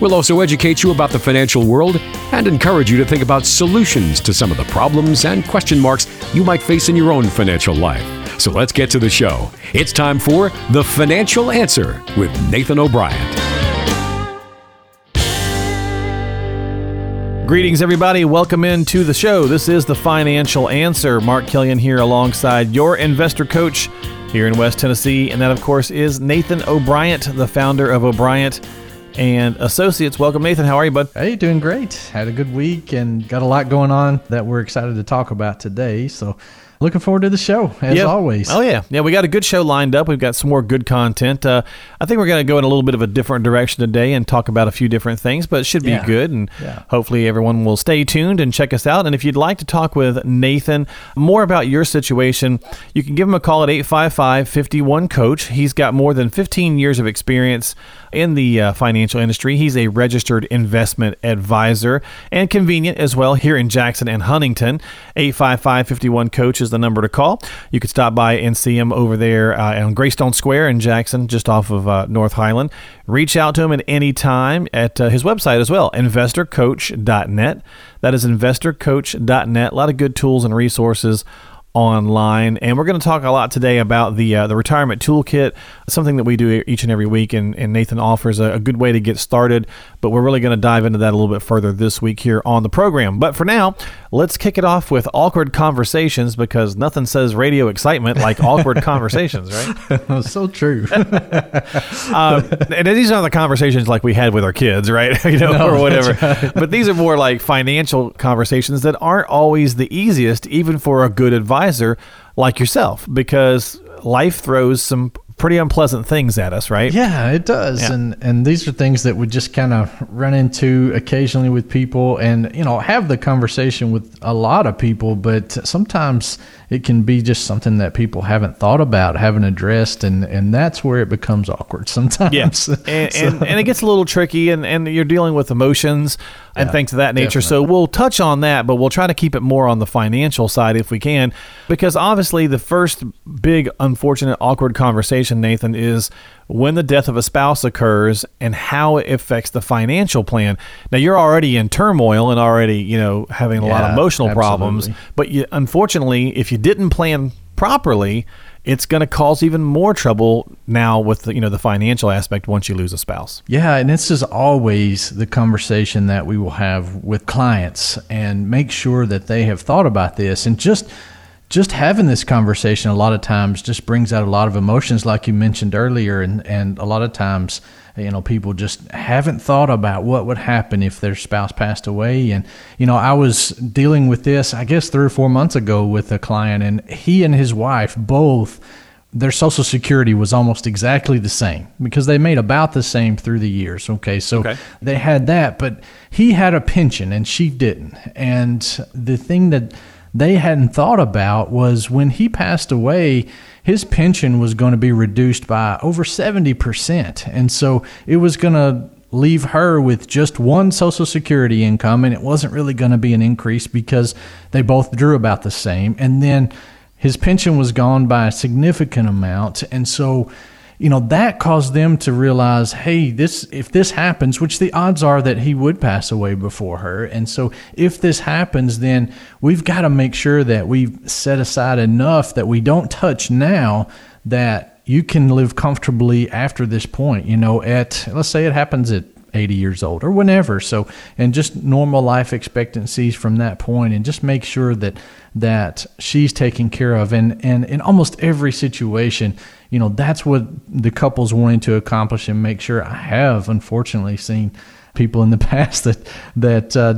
We'll also educate you about the financial world and encourage you to think about solutions to some of the problems and question marks you might face in your own financial life. So let's get to the show. It's time for The Financial Answer with Nathan O'Brien. Greetings, everybody. Welcome into the show. This is The Financial Answer. Mark Killian here alongside your investor coach here in West Tennessee. And that, of course, is Nathan O'Brien, the founder of O'Brien and Associates. Welcome, Nathan. How are you, bud? Hey, doing great. Had a good week and got a lot going on that we're excited to talk about today. So looking forward to the show, as always. Oh, yeah. Yeah, we got a good show lined up. We've got some more good content. I think we're going to go in a little bit of a different direction today and talk about a few different things, but it should be good. And hopefully everyone will stay tuned and check us out. And if you'd like to talk with Nathan more about your situation, you can give him a call at 855-51-COACH. He's got more than 15 years of experience in the financial industry. He's a registered investment advisor and convenient as well here in Jackson and Huntington. 855-51-COACH is the number to call. You could stop by and see him over there on Greystone Square in Jackson, just off of North Highland. Reach out to him at any time at his website as well, InvestorCoach.net. That is InvestorCoach.net. A lot of good tools and resources online. And we're going to talk a lot today about the Retirement Toolkit, something that we do each and every week. And Nathan offers a good way to get started, but we're really going to dive into that a little bit further this week here on the program. But for now, let's kick it off with awkward conversations, because nothing says radio excitement like awkward conversations, right? So true. And these aren't the conversations like we had with our kids, right? Or whatever. Right. But these are more like financial conversations that aren't always the easiest, even for a good advisor like yourself, because life throws some pretty unpleasant things at us, right? Yeah, it does. Yeah. And these are things that we just kind of run into occasionally with people, and, you know, have the conversation with a lot of people, but sometimes it can be just something that people haven't thought about, haven't addressed, and that's where it becomes awkward sometimes. Yeah. And it gets a little tricky, and you're dealing with emotions and things of that nature. Definitely. So we'll touch on that, but we'll try to keep it more on the financial side if we can, because obviously the first big, unfortunate, awkward conversation, Nathan, is when the death of a spouse occurs and how it affects the financial plan. Now, you're already in turmoil and already, having a lot of emotional problems, but unfortunately, if you didn't plan properly, it's going to cause even more trouble now with the financial aspect once you lose a spouse. Yeah, and this is always the conversation that we will have with clients, and make sure that they have thought about this. And just having this conversation a lot of times just brings out a lot of emotions, like you mentioned earlier, and a lot of times, people just haven't thought about what would happen if their spouse passed away. And, I was dealing with this, I guess, 3 or 4 months ago with a client, and he and his wife both, their Social Security was almost exactly the same, because they made about the same through the years. Okay, so they had that, but he had a pension and she didn't. And the thing that they hadn't thought about was when he passed away, his pension was going to be reduced by over 70%. And so it was going to leave her with just one Social Security income, and it wasn't really going to be an increase because they both drew about the same. And then his pension was gone by a significant amount. And so, that caused them to realize, hey, if this happens, which the odds are that he would pass away before her. And so if this happens, then we've got to make sure that we've set aside enough that we don't touch now, that you can live comfortably after this point, let's say it happens at 80 years old or whenever. So, and just normal life expectancies from that point, and just make sure that she's taken care of. And in almost every situation, that's what the couple's wanting to accomplish and make sure. I have, unfortunately, seen people in the past that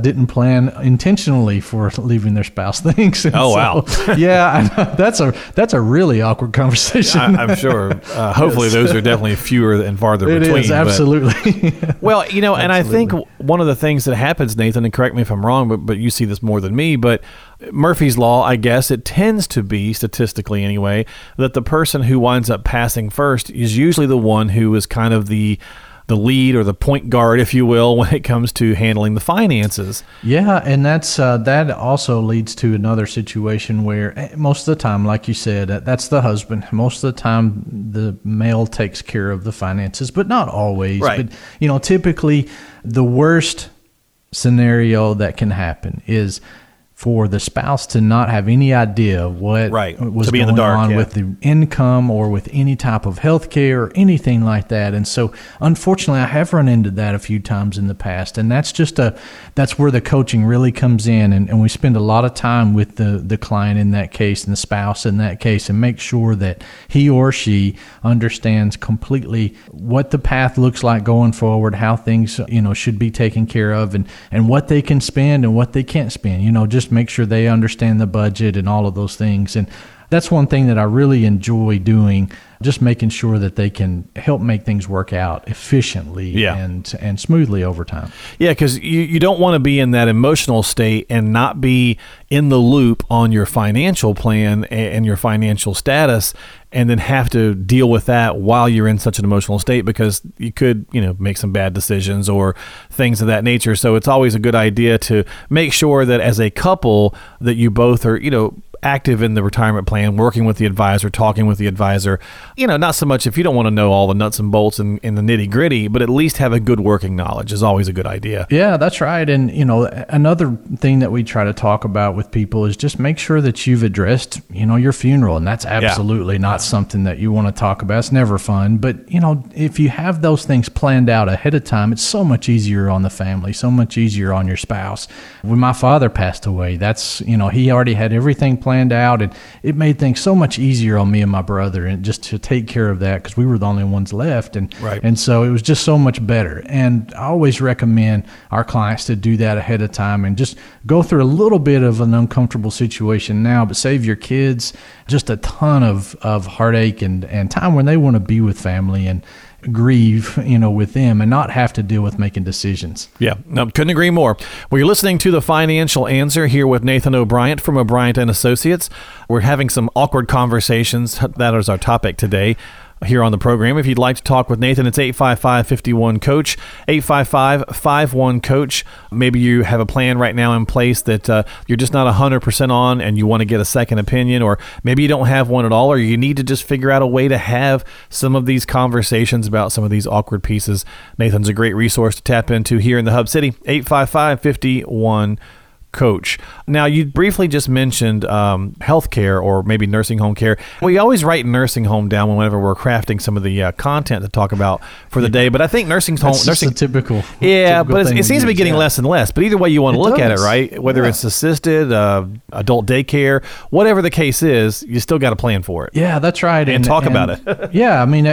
didn't plan intentionally for leaving their spouse things. And wow. Yeah, I know. That's a really awkward conversation. I'm sure. Hopefully those are definitely fewer and farther between. It is, absolutely. But, well, and absolutely. I think one of the things that happens, Nathan, and correct me if I'm wrong, but you see this more than me, but Murphy's Law, I guess, it tends to be, statistically anyway, that the person who winds up passing first is usually the one who is kind of the lead or the point guard, if you will, when it comes to handling the finances. Yeah, and that's that also leads to another situation where most of the time, like you said, that's the husband. Most of the time, the male takes care of the finances, but not always. Right. But, typically the worst scenario that can happen is for the spouse to not have any idea what was going on with the income or with any type of health care or anything like that. And so, unfortunately, I have run into that a few times in the past. And that's just that's where the coaching really comes in. And we spend a lot of time with the client in that case and the spouse in that case and make sure that he or she understands completely what the path looks like going forward, how things, should be taken care of and what they can spend and what they can't spend, just make sure they understand the budget and all of those things. And that's one thing that I really enjoy doing, just making sure that they can help make things work out efficiently and smoothly over time. Yeah, because you don't want to be in that emotional state and not be in the loop on your financial plan and your financial status and then have to deal with that while you're in such an emotional state because you could, make some bad decisions or things of that nature. So it's always a good idea to make sure that as a couple that you both are, active in the retirement plan, working with the advisor, talking with the advisor, not so much if you don't want to know all the nuts and bolts and the nitty gritty, but at least have a good working knowledge is always a good idea. Yeah, that's right. And, another thing that we try to talk about with people is just make sure that you've addressed, your funeral. And that's absolutely not something that you want to talk about. It's never fun. But, if you have those things planned out ahead of time, it's so much easier on the family, so much easier on your spouse. When my father passed away, that's, he already had everything planned out, and it made things so much easier on me and my brother, and just to take care of that because we were the only ones left, and so it was just so much better. And I always recommend our clients to do that ahead of time and just go through a little bit of an uncomfortable situation now, but save your kids just a ton of heartache and time when they want to be with family and grieve, with them and not have to deal with making decisions. Yeah, no, couldn't agree more. Well, you're listening to The Financial Answer here with Nathan O'Brien from O'Brien and Associates. We're having some awkward conversations. That is our topic today here on the program. If you'd like to talk with Nathan, it's 855-51-COACH, 855-51-COACH. Maybe you have a plan right now in place that you're just not 100% on and you want to get a second opinion, or maybe you don't have one at all, or you need to just figure out a way to have some of these conversations about some of these awkward pieces. Nathan's a great resource to tap into here in the Hub City, 855-51-COACH. Now, you briefly just mentioned healthcare or maybe nursing home care. We always write nursing home down whenever we're crafting some of the content to talk about for the day. But I think nursing home, typical, but it seems to be getting less and less. But either way you want to look at it, right? Whether it's assisted, adult daycare, whatever the case is, you still got to plan for it. Yeah, that's right. And talk about it. Yeah, I mean,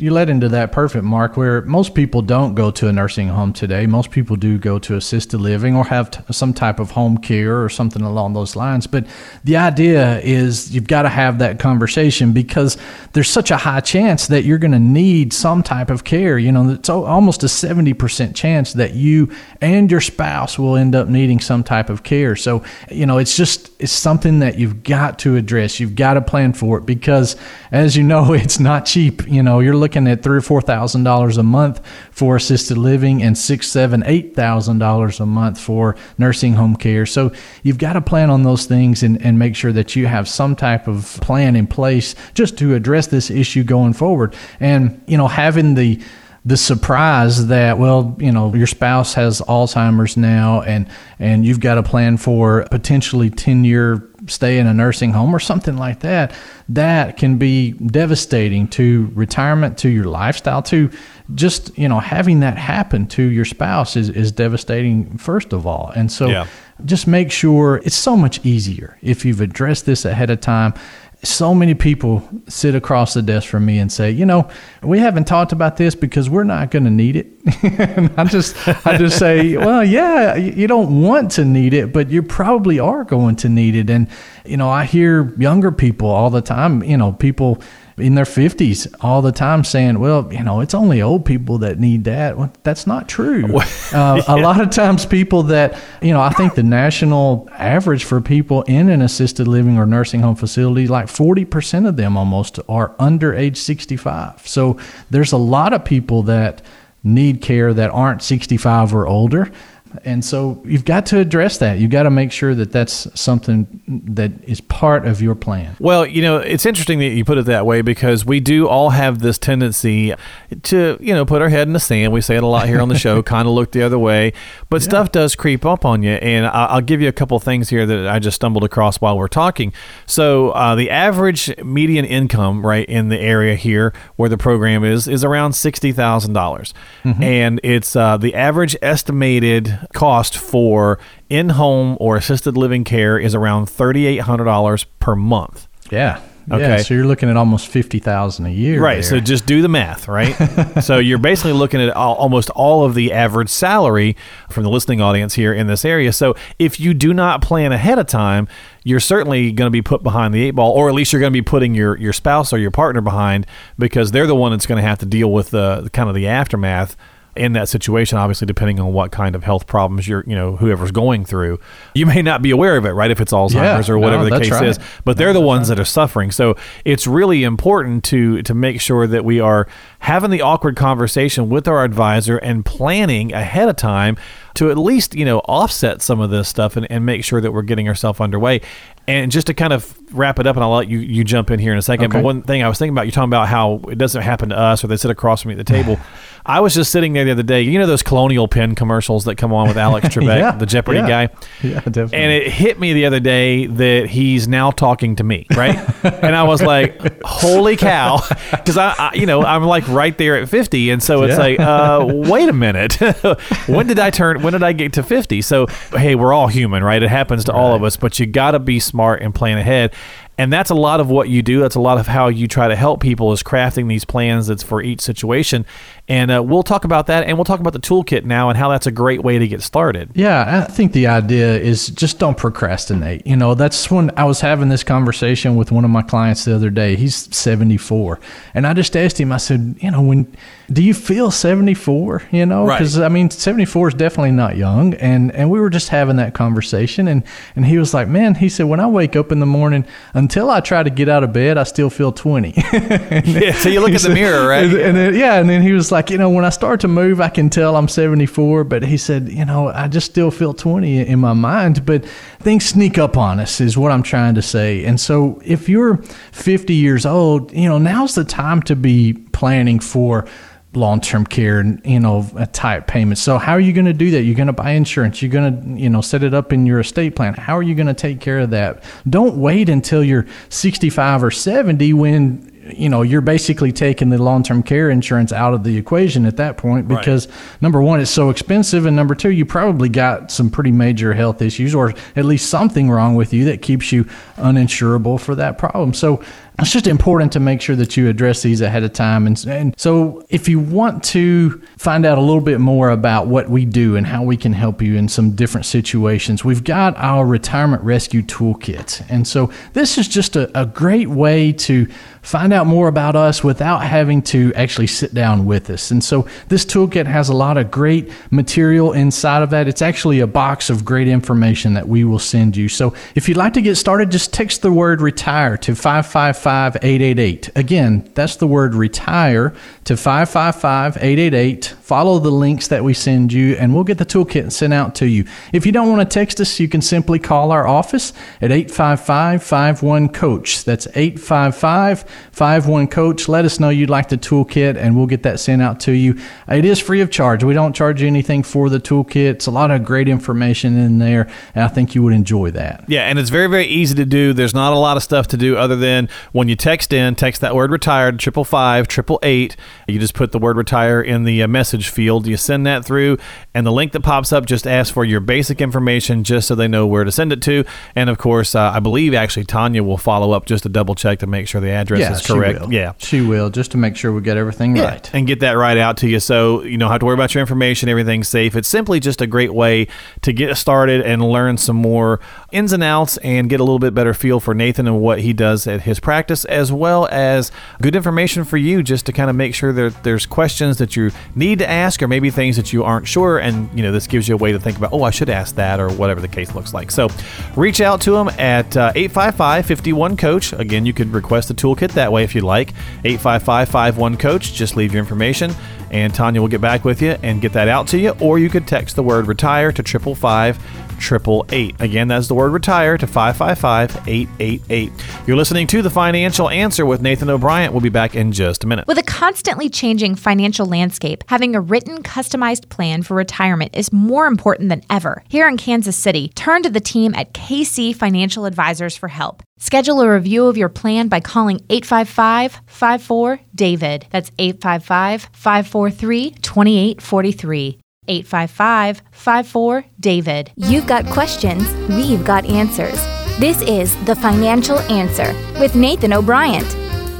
you led into that perfect, Mark, where most people don't go to a nursing home today. Most people do go to assisted living or have some type of home care or something along those lines. But the idea is you've got to have that conversation because there's such a high chance that you're going to need some type of care. It's almost a 70% chance that you and your spouse will end up needing some type of care. So, it's something that you've got to address. You've got to plan for it because, as you know, it's not cheap. You're looking at $3,000 or $4,000 a month for assisted living and $6,000, $7,000, $8,000 a month for nursing home care. So you've got to plan on those things and make sure that you have some type of plan in place just to address this issue going forward. And, having the surprise that, your spouse has Alzheimer's now and you've got a plan for potentially 10-year stay in a nursing home or something like that, that can be devastating to retirement, to your lifestyle, to just, having that happen to your spouse is devastating, first of all. And so just make sure it's so much easier if you've addressed this ahead of time. so many people sit across the desk from me and say, you know, we haven't talked about this because we're not going to need it. And I just say, well, yeah, you don't want to need it, but you probably are going to need it. And, you know, I hear younger people all the time, you know, people in their 50s all the time saying, well, you know, it's only old people that need that. Well, that's not true. A lot of times people that, you know, I think the national average for people in an assisted living or nursing home facility, like 40% of them almost are under age 65. So there's a lot of people that need care that aren't 65 or older. And so you've got to address that. You've got to make sure that that's something that is part of your plan. Well, you know, it's interesting that you put it that way, because we do all have this tendency to, you know, put our head in the sand. We say it a lot here on the show, kind of look the other way, but stuff does creep up on you. And I'll give you a couple things here that I just stumbled across while we're talking. So the average median income right in the area here where the program is around $60,000. Mm-hmm. And it's the average estimated cost for in-home or assisted living care is around $3,800 per month. Yeah. Okay. Yeah, so you're looking at almost $50,000 a year. Right. There. So just do the math, right? So you're basically looking at almost all of the average salary from the listening audience here in this area. So if you do not plan ahead of time, you're certainly going to be put behind the eight ball, or at least you're going to be putting your spouse or your partner behind, because they're the one that's going to have to deal with the kind of the aftermath in that situation, obviously, depending on what kind of health problems whoever's going through. You may not be aware of it, right? If it's Alzheimer's or whatever the case is, but they're the ones that are suffering. So it's really important to make sure that we are having the awkward conversation with our advisor and planning ahead of time to at least, you know, offset some of this stuff and make sure that we're getting ourselves underway. And just to kind of wrap it up, and I'll let you jump in here in a second. Okay. But one thing I was thinking about, you're talking about how it doesn't happen to us, or they sit across from me at the table. I was just sitting there the other day. You know those Colonial Pen commercials that come on with Alex Trebek, the Jeopardy guy? Yeah, definitely. And it hit me the other day that he's now talking to me, right? And I was like, holy cow. Because, I'm like right there at 50. And so it's like, wait a minute. When did I get to 50? So, hey, we're all human, right? It happens to all of us, but you got to be smart and plan ahead. And that's a lot of what you do. That's a lot of how you try to help people, is crafting these plans that's for each situation. And we'll talk about that. And we'll talk about the toolkit now and how that's a great way to get started. Yeah, I think the idea is just don't procrastinate. You know, that's when I was having this conversation with one of my clients the other day. He's 74. And I just asked him, I said, you know, when do you feel 74? You know, because I mean, 74 is definitely not young. And we were just having that conversation. And he was like, man, he said, when I wake up in the morning, until I try to get out of bed, I still feel 20. So you look at the mirror, right? And then he was like, you know, when I start to move, I can tell I'm 74. But he said, you know, I just still feel 20 in my mind. But things sneak up on us is what I'm trying to say. And so if you're 50 years old, you know, now's the time to be planning for long-term care and, you know, a type payment. So how are you going to do that? You're going to buy insurance. You're going to, you know, set it up in your estate plan. How are you going to take care of that? Don't wait until you're 65 or 70 when, you know, you're basically taking the long-term care insurance out of the equation at that point, because number one, it's so expensive. And number two, you probably got some pretty major health issues, or at least something wrong with you that keeps you uninsurable for that problem. So it's just important to make sure that you address these ahead of time. And so if you want to find out a little bit more about what we do and how we can help you in some different situations, we've got our Retirement Rescue Toolkit. And so this is just a great way to find out more about us without having to actually sit down with us. And so this toolkit has a lot of great material inside of that. It's actually a box of great information that we will send you. So if you'd like to get started, just text the word RETIRE to 555-888. Again, that's the word RETIRE to 555-888. Follow the links that we send you, and we'll get the toolkit sent out to you. If you don't want to text us, you can simply call our office at 855-51-COACH. That's 855-51-COACH. Let us know you'd like the toolkit, and we'll get that sent out to you. It is free of charge. We don't charge you anything for the toolkit. It's a lot of great information in there, and I think you would enjoy that. Yeah, and it's very, very easy to do. There's not a lot of stuff to do other than when you text that word RETIRED, 555-888. You just put the word RETIRE in the message message field. You send that through, and the link that pops up just asks for your basic information just so they know where to send it to. And of course, I believe actually Tanya will follow up just to double check to make sure the address is correct. She will. Yeah, she will, just to make sure we get everything right. And get that right out to you so you don't have to worry about your information, everything's safe. It's simply just a great way to get started and learn some more ins and outs and get a little bit better feel for Nathan and what he does at his practice, as well as good information for you just to kind of make sure that there's questions that you need to ask or maybe things that you aren't sure. And, you know, this gives you a way to think about, oh, I should ask that or whatever the case looks like. So reach out to him at 855-51-COACH. Again, you could request the toolkit that way if you'd like. 855-51-COACH. Just leave your information and Tanya will get back with you and get that out to you. Or you could text the word retire to 555-888. Again, that's the word retire to 555-888. You're listening to The Financial Answer with Nathan O'Brien. We'll be back in just a minute. With a constantly changing financial landscape, having a written, customized plan for retirement is more important than ever. Here in Kansas City, turn to the team at KC Financial Advisors for help. Schedule a review of your plan by calling 855-54-DAVID. That's 855-543-2843. 855-54-DAVID. You've got questions, we've got answers. This is The Financial Answer with Nathan O'Brien.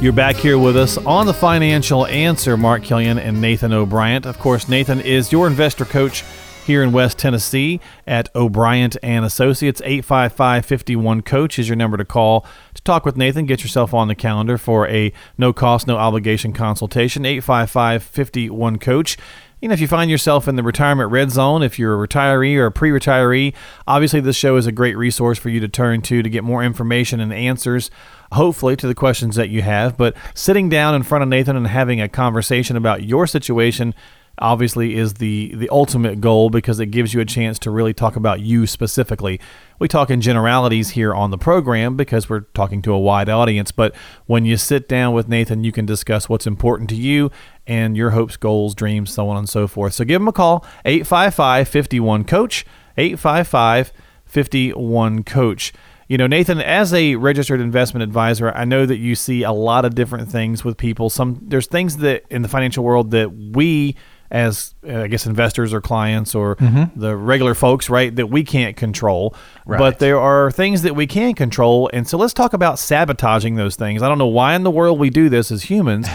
You're back here with us on The Financial Answer, Mark Killian and Nathan O'Brien. Of course, Nathan is your investor coach here in West Tennessee at O'Brien and Associates. 855-51-COACH is your number to call to talk with Nathan. Get yourself on the calendar for a no-cost, no-obligation consultation. 855-51-COACH. You know, if you find yourself in the retirement red zone, if you're a retiree or a pre-retiree, obviously this show is a great resource for you to turn to get more information and answers, hopefully, to the questions that you have. But sitting down in front of Nathan and having a conversation about your situation obviously is the ultimate goal, because it gives you a chance to really talk about you specifically. We talk in generalities here on the program because we're talking to a wide audience, but when you sit down with Nathan, you can discuss what's important to you and your hopes, goals, dreams, so on and so forth. So give him a call, 855-51-COACH, 855-51-COACH. You know, Nathan, as a registered investment advisor, I know that you see a lot of different things with people. There's things that in the financial world that we as, I guess, investors or clients or the regular folks, right, that we can't control. Right. But there are things that we can control. And so let's talk about sabotaging those things. I don't know why in the world we do this as humans,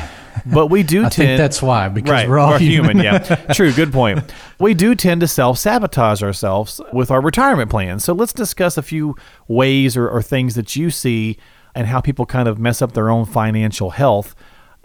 but we do think that's why, because we're all human. Yeah, true. Good point. We do tend to self-sabotage ourselves with our retirement plans. So let's discuss a few ways or things that you see and how people kind of mess up their own financial health.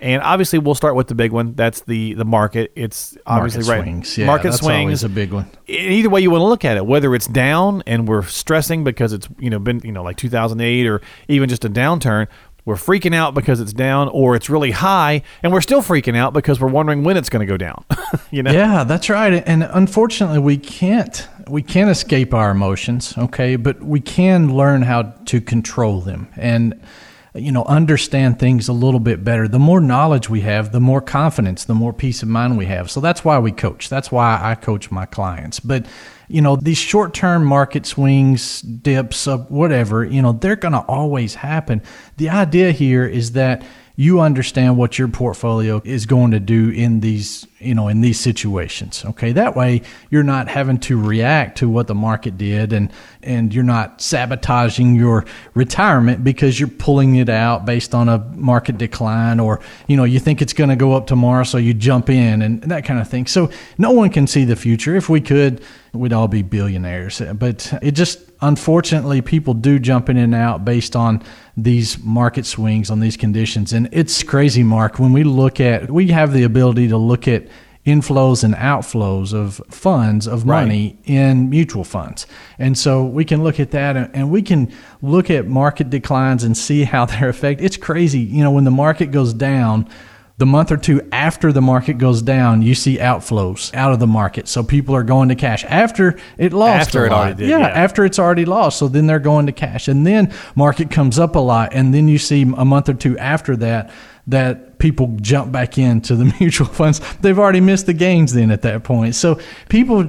And obviously, we'll start with the big one. That's the market. It's obviously market swings. Yeah, market swings. That's always a big one. Either way you want to look at it, whether it's down and we're stressing because it's been like 2008 or even just a downturn, we're freaking out because it's down, or it's really high and we're still freaking out because we're wondering when it's going to go down. Yeah, that's right. And unfortunately, we can't escape our emotions. Okay, but we can learn how to control them and understand things a little bit better. The more knowledge we have, the more confidence, the more peace of mind we have. So that's why we coach. That's why I coach my clients. But, these short-term market swings, dips, whatever, they're going to always happen. The idea here is that you understand what your portfolio is going to do in these, in these situations. Okay. That way you're not having to react to what the market did and you're not sabotaging your retirement because you're pulling it out based on a market decline, or, you think it's going to go up tomorrow, so you jump in and that kind of thing. So no one can see the future. If we could, we'd all be billionaires, but it just, unfortunately, people do jump in and out based on these market swings, on these conditions. And it's crazy, Mark, when we have the ability to look at inflows and outflows of funds, of money in mutual funds. And so we can look at that and we can look at market declines and see how they're affected. It's crazy. When the market goes down, the month or two after the market goes down, you see outflows out of the market. So people are going to cash after it lost. After it already did. Yeah, after it's already lost. So then they're going to cash. And then market comes up a lot. And then you see a month or two after that people jump back into the mutual funds. They've already missed the gains then at that point. So people,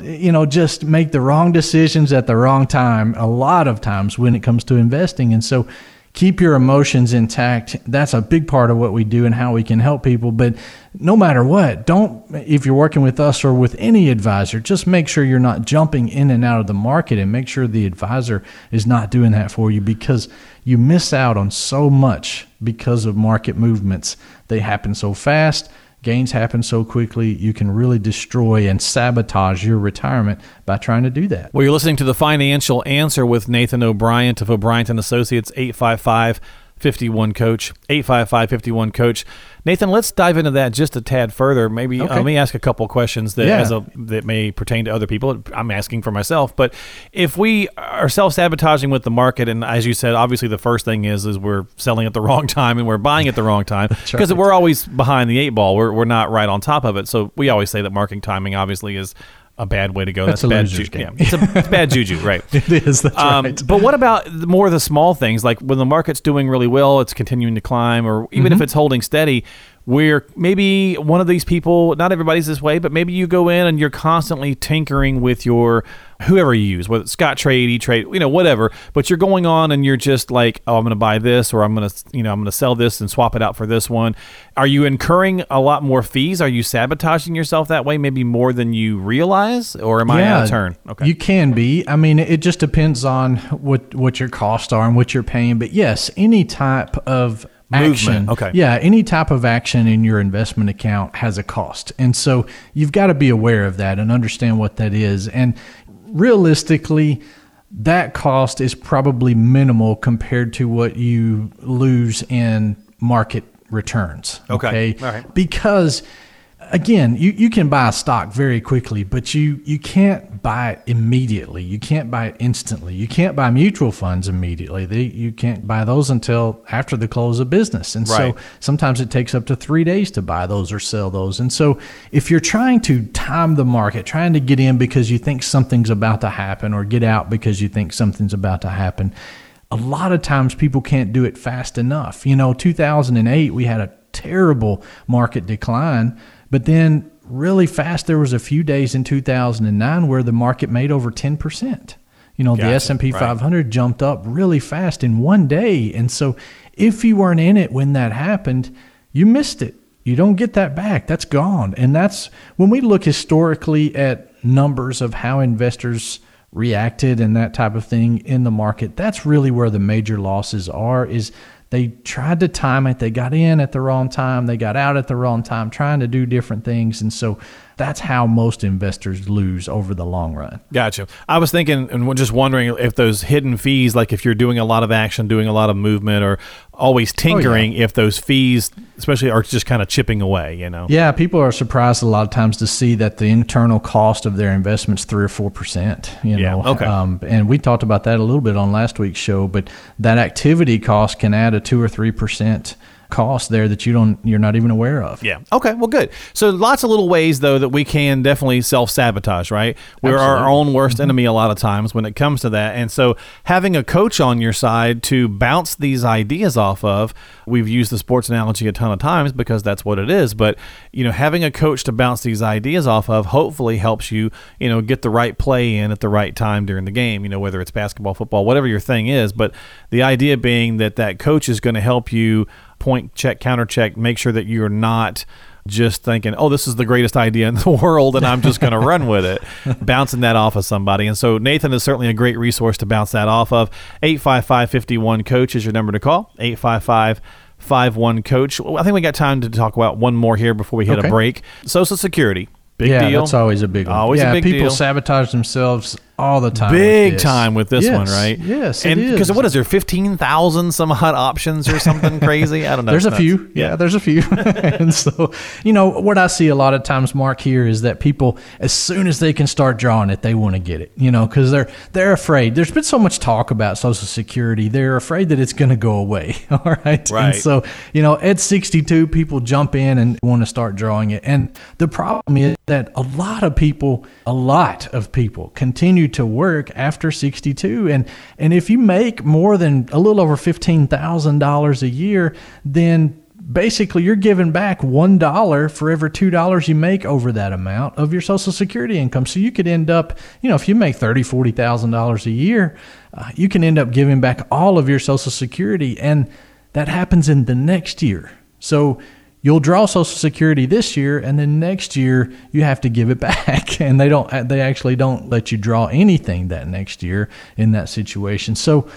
just make the wrong decisions at the wrong time a lot of times when it comes to investing. And so keep your emotions intact. That's a big part of what we do and how we can help people. But no matter what, don't, if you're working with us or with any advisor, just make sure you're not jumping in and out of the market, and make sure the advisor is not doing that for you, because you miss out on so much because of market movements. They happen so fast. Gains happen so quickly, you can really destroy and sabotage your retirement by trying to do that. Well, you're listening to The Financial Answer with Nathan O'Brien of O'Brien and Associates, 855-51-COACH, 855-51-COACH. Nathan, let's dive into that just a tad further. Maybe let me ask a couple questions that that may pertain to other people. I'm asking for myself, but if we are self-sabotaging with the market, and as you said, obviously the first thing is we're selling at the wrong time and we're buying at the wrong time because we're always behind the eight ball. We're not right on top of it. So we always say that market timing obviously is a bad way to go. That's a bad juju. Yeah, it's bad juju, right? It is. That's right. But what about more of the small things, like when the market's doing really well, it's continuing to climb, or even if it's holding steady, where maybe one of these people, not everybody's this way, but maybe you go in and you're constantly tinkering with your, whoever you use, whether it's Scottrade, E-Trade, whatever, but you're going on and you're just like, oh, I'm going to buy this, or I'm going to sell this and swap it out for this one. Are you incurring a lot more fees? Are you sabotaging yourself that way, maybe more than you realize, or am I out of turn? Okay. You can be. I mean, it just depends on what your costs are and what you're paying. But yes, any type of action. Okay. Yeah, any type of action in your investment account has a cost. And so you've got to be aware of that and understand what that is. And realistically, that cost is probably minimal compared to what you lose in market returns. Okay? All right. Because again, you can buy a stock very quickly, but you can't buy it immediately. You can't buy it instantly. You can't buy mutual funds immediately. You can't buy those until after the close of business. And so sometimes it takes up to 3 days to buy those or sell those. And so if you're trying to time the market, trying to get in because you think something's about to happen, or get out because you think something's about to happen, a lot of times people can't do it fast enough. 2008, we had a terrible market decline. But then really fast, there was a few days in 2009 where the market made over 10%. The S&P 500 jumped up really fast in one day. And so if you weren't in it when that happened, you missed it. You don't get that back. That's gone. And that's when we look historically at numbers of how investors reacted and that type of thing in the market. That's really where the major losses are, is they tried to time it. They got in at the wrong time. They got out at the wrong time, trying to do different things. And so that's how most investors lose over the long run. Gotcha. I was thinking and just wondering if those hidden fees, like if you're doing a lot of action, doing a lot of movement, or always tinkering, if those fees especially are just kind of chipping away, Yeah, people are surprised a lot of times to see that the internal cost of their investment's 3 or 4%, Okay. And we talked about that a little bit on last week's show, but that activity cost can add a 2 or 3% cost there that you're not even aware of. Yeah. Okay. Well, good. So lots of little ways though that we can definitely self-sabotage, right? We're our own worst enemy a lot of times when it comes to that. And so having a coach on your side to bounce these ideas off of, we've used the sports analogy a ton of times because that's what it is. But, having a coach to bounce these ideas off of hopefully helps you, get the right play in at the right time during the game, whether it's basketball, football, whatever your thing is. But the idea being that coach is going to help you point check, counter check, make sure that you're not just thinking, oh, this is the greatest idea in the world and I'm just going to run with it, bouncing that off of somebody. And so Nathan is certainly a great resource to bounce that off of. 855-51-COACH is your number to call, 855-51-COACH. Well, I think we got time to talk about one more here before we hit a break. Social Security. Big deal. That's always a big one. People sabotage themselves all the time. Big time with this one, right? Yes, and it is. Because what is there, 15,000 some hot options or something crazy? I don't know. There's a few. And so, what I see a lot of times, Mark, here is that people, as soon as they can start drawing it, they want to get it, because they're afraid. There's been so much talk about Social Security. They're afraid that it's going to go away, all right? Right. And so, at 62, people jump in and want to start drawing it. And the problem is that a lot of people continue to work after 62. And if you make more than a little over $15,000 a year, then basically you're giving back $1 for every $2 you make over that amount of your Social Security income. So you could end up, you know, if you make $30,000, $40,000 a year, you can end up giving back all of your Social Security, and that happens in the next year. So you'll draw Social Security this year, and then next year you have to give it back, and they actually don't let you draw anything that next year in that situation. So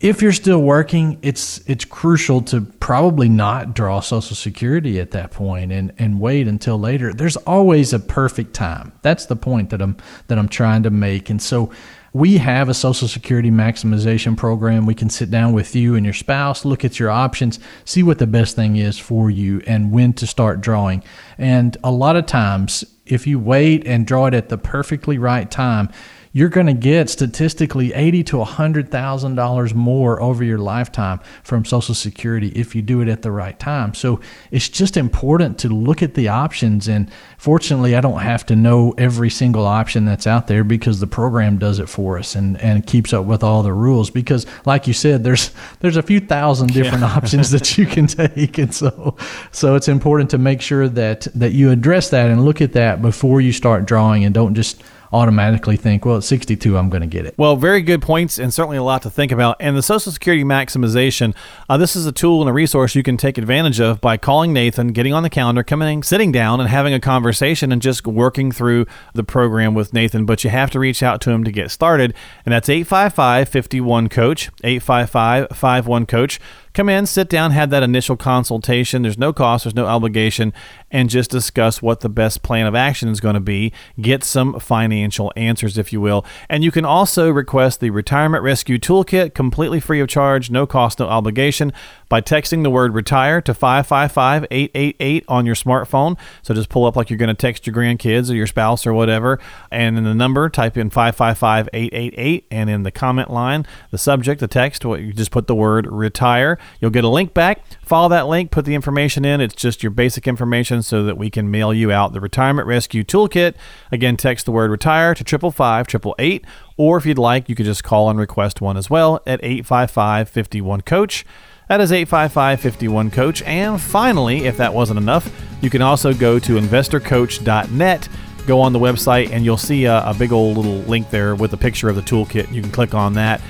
if you're still working, it's crucial to probably not draw Social Security at that point and wait until later. There's always a perfect time. That's the point that I'm trying to make. And so we have a Social Security Maximization Program. We can sit down with you and your spouse, look at your options, see what the best thing is for you and when to start drawing. And a lot of times, if you wait and draw it at the perfectly right time, you're going to get statistically $80,000 to $100,000 more over your lifetime from Social Security if you do it at the right time. So it's just important to look at the options. And fortunately, I don't have to know every single option that's out there because the program does it for us and keeps up with all the rules. Because like you said, there's a few thousand different options that you can take. And so it's important to make sure that you address that and look at that before you start drawing, and don't just automatically think, well, at 62, I'm going to get it. Well, very good points, and certainly a lot to think about. And the Social Security Maximization, this is a tool and a resource you can take advantage of by calling Nathan, getting on the calendar, coming, sitting down and having a conversation and just working through the program with Nathan. But you have to reach out to him to get started. And that's 855-51-COACH, 855-51-COACH. Come in, sit down, have that initial consultation. There's no cost, there's no obligation, and just discuss what the best plan of action is going to be. Get some financial answers, if you will. And you can also request the Retirement Rescue Toolkit, completely free of charge, no cost, no obligation, by texting the word RETIRE to 555-888 on your smartphone. So just pull up like you're going to text your grandkids or your spouse or whatever, and in the number, type in 555-888, and in the comment line, the subject, the text, you just put the word RETIRE. You'll get a link back. Follow that link, put the information in. It's just your basic information so that we can mail you out the Retirement Rescue Toolkit. Again, text the word RETIRE to 555-888, or if you'd like, you could just call and request one as well at 855-51-COACH. That is 855-51-COACH. And finally, if that wasn't enough, you can also go to InvestorCoach.net. Go on the website and you'll see a big old little link there with a picture of the toolkit. You can click on that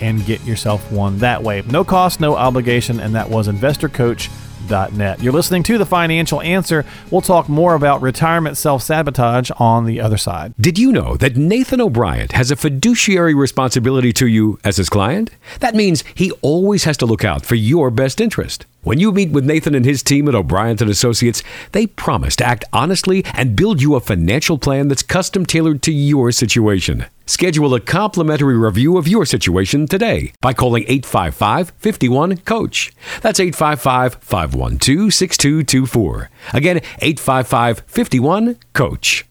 and get yourself one that way. No cost, no obligation, and that was InvestorCoach.net. You're listening to The Financial Answer. We'll talk more about retirement self-sabotage on the other side. Did you know that Nathan O'Brien has a fiduciary responsibility to you as his client? That means he always has to look out for your best interest. When you meet with Nathan and his team at O'Brien and Associates, they promise to act honestly and build you a financial plan that's custom tailored to your situation. Schedule a complimentary review of your situation today by calling 855-51-COACH. That's 855-512-6224. Again, 855-51-COACH.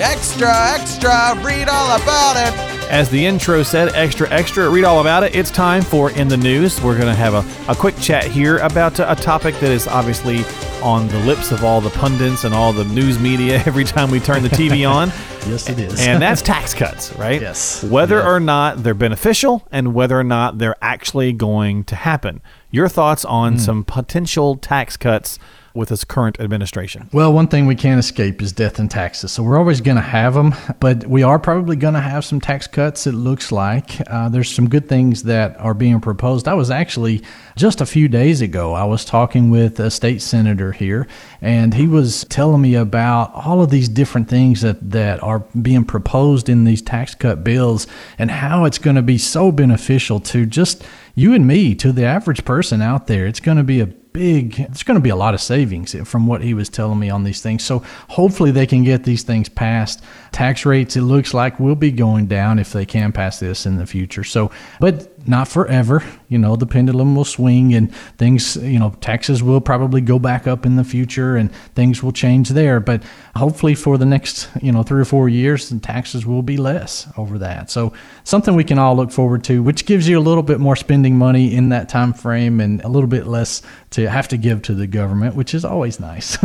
Extra, extra, read all about it. As the intro said, extra, extra, read all about it. It's time for In the News. We're going to have a quick chat here about a topic that is obviously on the lips of all the pundits and all the news media every time we turn the TV on. Yes, it is. And that's tax cuts, right? Yes. Whether or not they're beneficial and whether or not they're actually going to happen. Your thoughts on some potential tax cuts with this current administration? Well, one thing we can't escape is death and taxes. So we're always going to have them, but we are probably going to have some tax cuts, it looks like. There's some good things that are being proposed. I was actually, just a few days ago, I was talking with a state senator here, and he was telling me about all of these different things that are being proposed in these tax cut bills and how it's going to be so beneficial to just you and me, to the average person out there. It's going to be there's going to be a lot of savings from what he was telling me on these things. So hopefully they can get these things passed. Tax rates, it looks like, will be going down if they can pass this in the future. So, but not forever. You know, the pendulum will swing and things, you know, taxes will probably go back up in the future and things will change there. But hopefully for the next, 3 or 4 years, the taxes will be less over that. So something we can all look forward to, which gives you a little bit more spending money in that time frame and a little bit less to have to give to the government, which is always nice.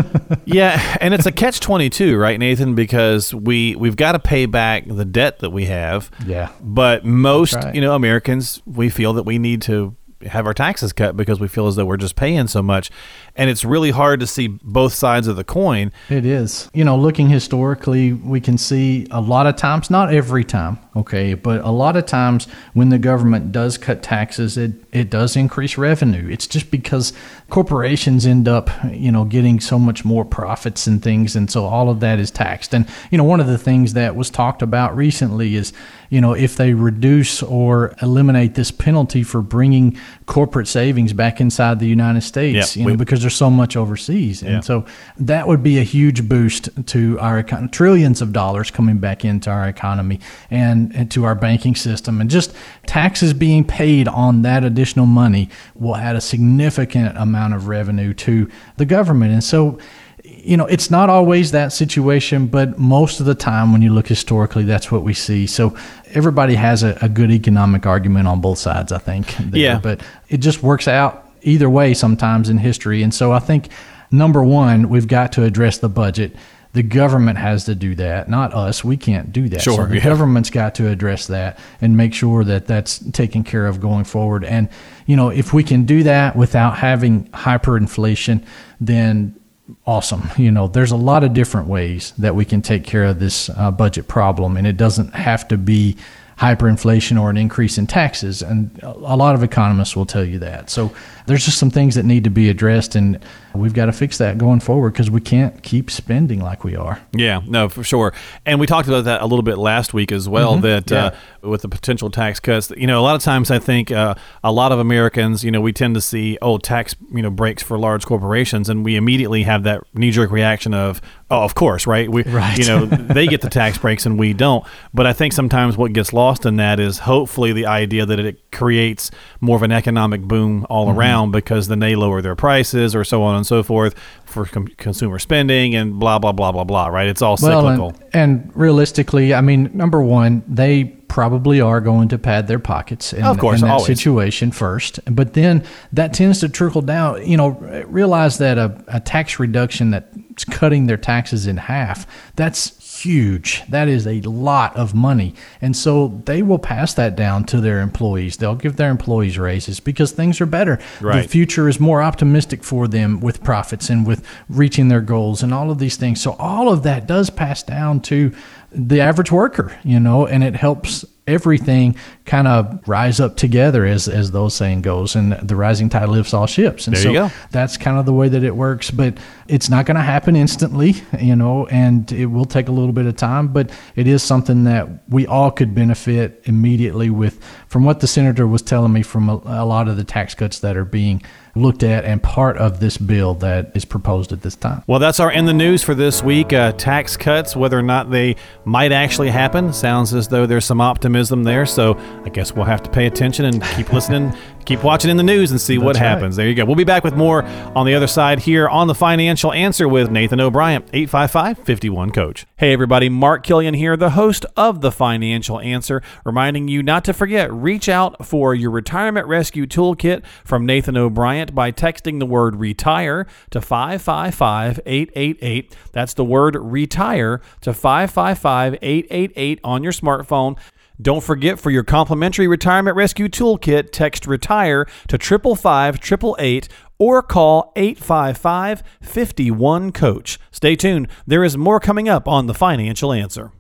Yeah. And it's a catch-22, right, Nathan? Because we've got to pay back the debt that we have. Yeah. But most, Americans, we feel that we need to have our taxes cut because we feel as though we're just paying so much. And it's really hard to see both sides of the coin. It is. You know, looking historically, we can see a lot of times, not every time, okay, but a lot of times when the government does cut taxes, it does increase revenue. It's just because corporations end up, you know, getting so much more profits and things. And so all of that is taxed. And, you know, one of the things that was talked about recently is, you know, if they reduce or eliminate this penalty for bringing corporate savings back inside the United States, you know, because there's so much overseas. And so that would be a huge boost to our economy, trillions of dollars coming back into our economy and to our banking system. And just taxes being paid on that additional money will add a significant amount of revenue to the government. And so, you know, it's not always that situation, but most of the time when you look historically, that's what we see. So everybody has a good economic argument on both sides, I think. Yeah. But it just works out either way sometimes in history. And so I think, number one, we've got to address the budget. The government has to do that, not us. We can't do that. Sure, so the government's got to address that and make sure that that's taken care of going forward. And, you know, if we can do that without having hyperinflation, then awesome. You know, there's a lot of different ways that we can take care of this budget problem, and it doesn't have to be hyperinflation or an increase in taxes. And a lot of economists will tell you that. So there's just some things that need to be addressed, and we've got to fix that going forward because we can't keep spending like we are. Yeah, no, for sure. And we talked about that a little bit last week as well, that with the potential tax cuts, you know, a lot of times I think a lot of Americans, you know, we tend to see, oh, tax, you know, breaks for large corporations, and we immediately have that knee-jerk reaction of, oh, of course, right? Right. You know, they get the tax breaks and we don't. But I think sometimes what gets lost in that is hopefully the idea that it creates more of an economic boom all around, because then they lower their prices or so on and so forth for consumer spending and blah, blah, blah, blah, blah, right? It's all cyclical. And realistically, I mean, number one, they probably are going to pad their pockets in that situation first. But then that tends to trickle down. You know, realize that a tax reduction that's cutting their taxes in half, that's huge. That is a lot of money. And so they will pass that down to their employees. They'll give their employees raises because things are better. Right. The future is more optimistic for them with profits and with reaching their goals and all of these things. So all of that does pass down to the average worker, you know, and it helps everything kind of rise up together, as the old saying goes, and the rising tide lifts all ships. And so that's kind of the way that it works, but it's not going to happen instantly, you know, and it will take a little bit of time, but it is something that we all could benefit immediately with, from what the senator was telling me, from a lot of the tax cuts that are being looked at and part of this bill that is proposed at this time. Well, that's our In the News for this week. Tax cuts, whether or not they might actually happen, sounds as though there's some optimism there. So I guess we'll have to pay attention and keep listening, keep watching In the News and see what happens. There you go. We'll be back with more on the other side here on The Financial Answer with Nathan O'Brien, 855-51-COACH. Hey everybody, Mark Killian here, the host of The Financial Answer, reminding you not to forget, reach out for your Retirement Rescue Toolkit from Nathan O'Brien by texting the word RETIRE to 555-888. That's the word RETIRE to 555-888 on your smartphone. Don't forget, for your complimentary Retirement Rescue Toolkit, text RETIRE to 555-888 or call 855-51-COACH. Stay tuned. There is more coming up on The Financial Answer.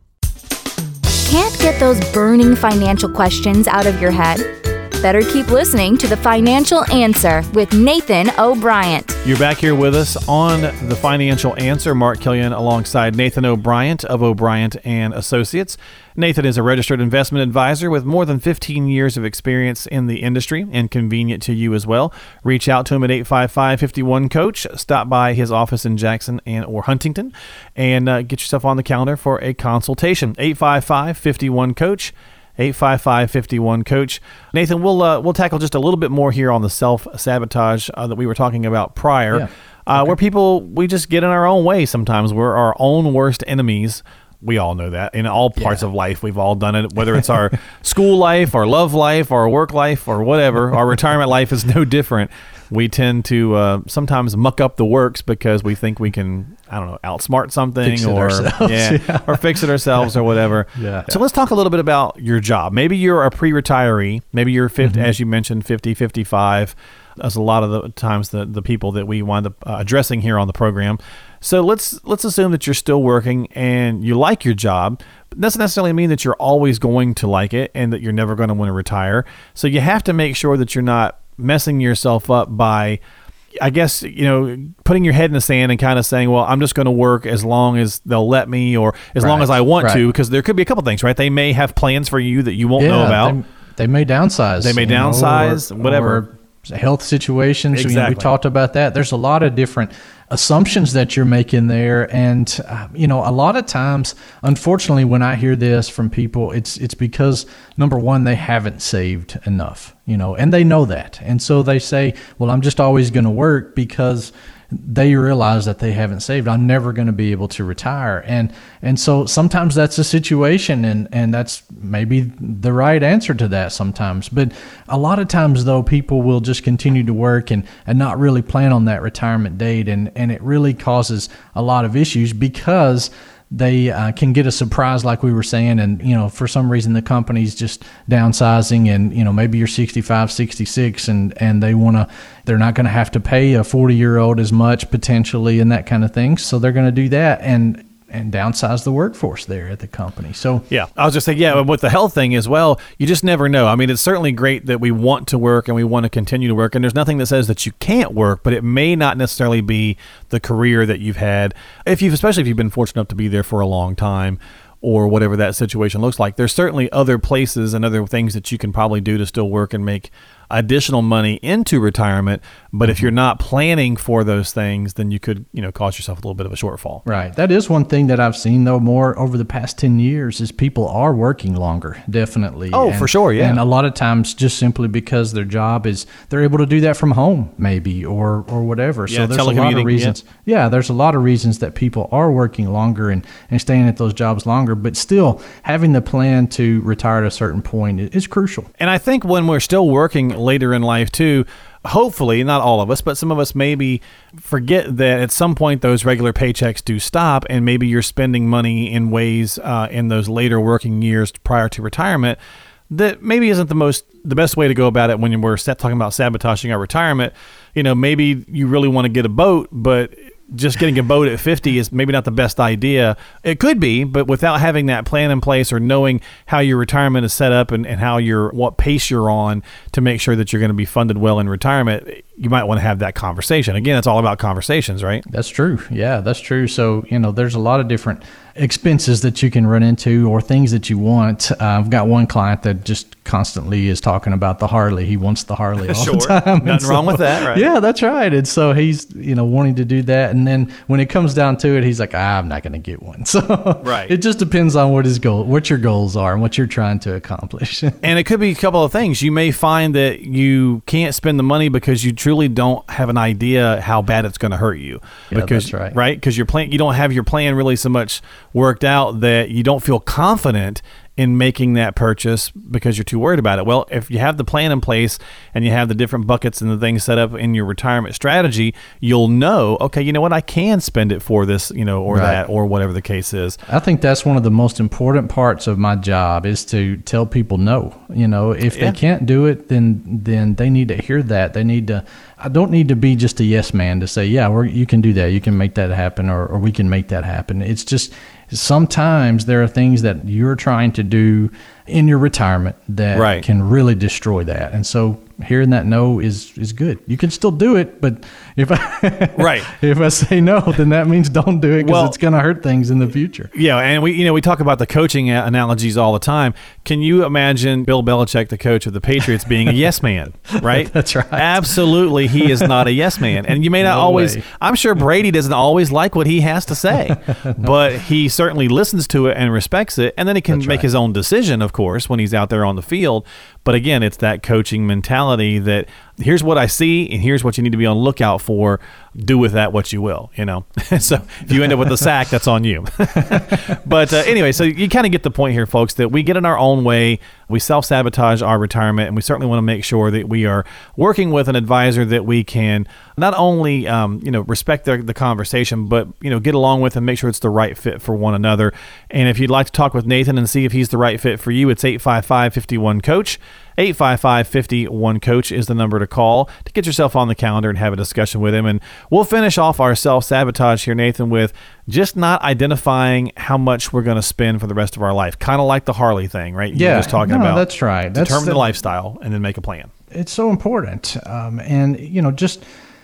Can't get those burning financial questions out of your head? Better keep listening to The Financial Answer with Nathan O'Brien. You're back here with us on The Financial Answer. Mark Killian alongside Nathan O'Brien of O'Brien and Associates. Nathan is a registered investment advisor with more than 15 years of experience in the industry, and convenient to you as well. Reach out to him at 855-51-COACH. Stop by his office in Jackson and or Huntington and get yourself on the calendar for a consultation. 855-51-COACH. 855-51-COACH. Nathan, we'll tackle just a little bit more here on the self-sabotage that we were talking about prior, where we just get in our own way sometimes. We're our own worst enemies. We all know that in all parts of life. We've all done it, whether it's our school life, our love life, our work life, or whatever. Our retirement life is no different. we tend to sometimes muck up the works because we think we can, I don't know, outsmart something or or fix it ourselves or whatever. Yeah. So let's talk a little bit about your job. Maybe you're a pre-retiree. Maybe you're 50, as you mentioned, 50, 55. That's a lot of the times the people that we wind up addressing here on the program. So let's assume that you're still working and you like your job. It doesn't necessarily mean that you're always going to like it and that you're never going to want to retire. So you have to make sure that you're not messing yourself up by, I guess, you know, putting your head in the sand and kind of saying, well, I'm just going to work as long as they'll let me or as long as I want to, because there could be a couple things, right? They may have plans for you that you won't know about. They may downsize. They may downsize, or whatever. Or health situations. Exactly. We talked about that. There's a lot of different assumptions that you're making there. And, you know, a lot of times, unfortunately, when I hear this from people, it's because, number one, they haven't saved enough, you know, and they know that. And so they say, well, I'm just always going to work because they realize that they haven't saved. I'm never going to be able to retire. And so sometimes that's a situation, and that's maybe the right answer to that sometimes. But a lot of times, though, people will just continue to work and not really plan on that retirement date. And it really causes a lot of issues because they can get a surprise, like we were saying, and, you know, for some reason the company's just downsizing, and, you know, maybe you're 65, 66, and they want to, they're not going to have to pay a 40-year-old as much potentially and that kind of thing. So they're going to do that and downsize the workforce there at the company. So yeah, I was just saying, yeah, with the health thing as well, you just never know. I mean, it's certainly great that we want to work and we want to continue to work, and there's nothing that says that you can't work, but it may not necessarily be the career that you've had, especially if you've been fortunate enough to be there for a long time or whatever that situation looks like. There's certainly other places and other things that you can probably do to still work and make additional money into retirement. But if you're not planning for those things, then you could, you know, cause yourself a little bit of a shortfall. Right. That is one thing that I've seen, though, more over the past 10 years is people are working longer, definitely. Oh, for sure. Yeah. And a lot of times just simply because their job is, they're able to do that from home maybe or whatever. Yeah, so there's a lot of reasons. Yeah. There's a lot of reasons that people are working longer and staying at those jobs longer, but still having the plan to retire at a certain point is crucial. And I think when we're still working later in life too, hopefully, not all of us, but some of us maybe forget that at some point those regular paychecks do stop, and maybe you're spending money in ways in those later working years prior to retirement that maybe isn't the best way to go about it when we're talking about sabotaging our retirement. You know, maybe you really want to get a boat, but just getting a boat at 50 is maybe not the best idea. It could be, but without having that plan in place or knowing how your retirement is set up and how what pace you're on to make sure that you're going to be funded well in retirement, you might want to have that conversation. Again, it's all about conversations, right? That's true. Yeah, that's true. So, you know, there's a lot of different expenses that you can run into or things that you want. I've got one client that just constantly is talking about the Harley. He wants the Harley all the time. Nothing wrong with that, right? Yeah, that's right. And so he's, you know, wanting to do that. And then when it comes down to it, he's like, I'm not going to get one. So right. It just depends on what your goals are and what you're trying to accomplish. And it could be a couple of things. You may find that you can't spend the money because you truly don't have an idea how bad it's going to hurt you. Yeah, because, that's right. Right? Because you don't have your plan really so much worked out that you don't feel confident in making that purchase because you're too worried about it. Well, if you have the plan in place and you have the different buckets and the things set up in your retirement strategy, you'll know, okay, you know what, I can spend it for this, you know, or that, or whatever the case is. I think that's one of the most important parts of my job is to tell people no. You know, if they can't do it, then they need to hear that. They need to. I don't need to be just a yes man to say, yeah, you can do that. You can make that happen, or we can make that happen. It's just sometimes there are things that you're trying to do in your retirement that can really destroy that. And so hearing that no is good. You can still do it, but if I say no, then that means don't do it because it's going to hurt things in the future. Yeah, and we talk about the coaching analogies all the time. Can you imagine Bill Belichick, the coach of the Patriots, being a yes man? Right, that's right. Absolutely, he is not a yes man, and you may not always. Way. I'm sure Brady doesn't always like what he has to say, but he certainly listens to it and respects it, and then he can make his own decision, of course, when he's out there on the field. But again, it's that coaching mentality that here's what I see and here's what you need to be on lookout for. Do with that what you will, you know. So if you end up with a sack, that's on you. But anyway, so you kind of get the point here, folks, that we get in our own way. We self-sabotage our retirement, and we certainly want to make sure that we are working with an advisor that we can not only, respect the conversation, but, get along with and make sure it's the right fit for one another. And if you'd like to talk with Nathan and see if he's the right fit for you, it's 855-51-COACH. 855-51-COACH is the number to call to get yourself on the calendar and have a discussion with him. And we'll finish off our self-sabotage here, Nathan, with just not identifying how much we're going to spend for the rest of our life. Kind of like the Harley thing, right? You were just talking about. That's right. Determine the lifestyle and then make a plan. It's so important.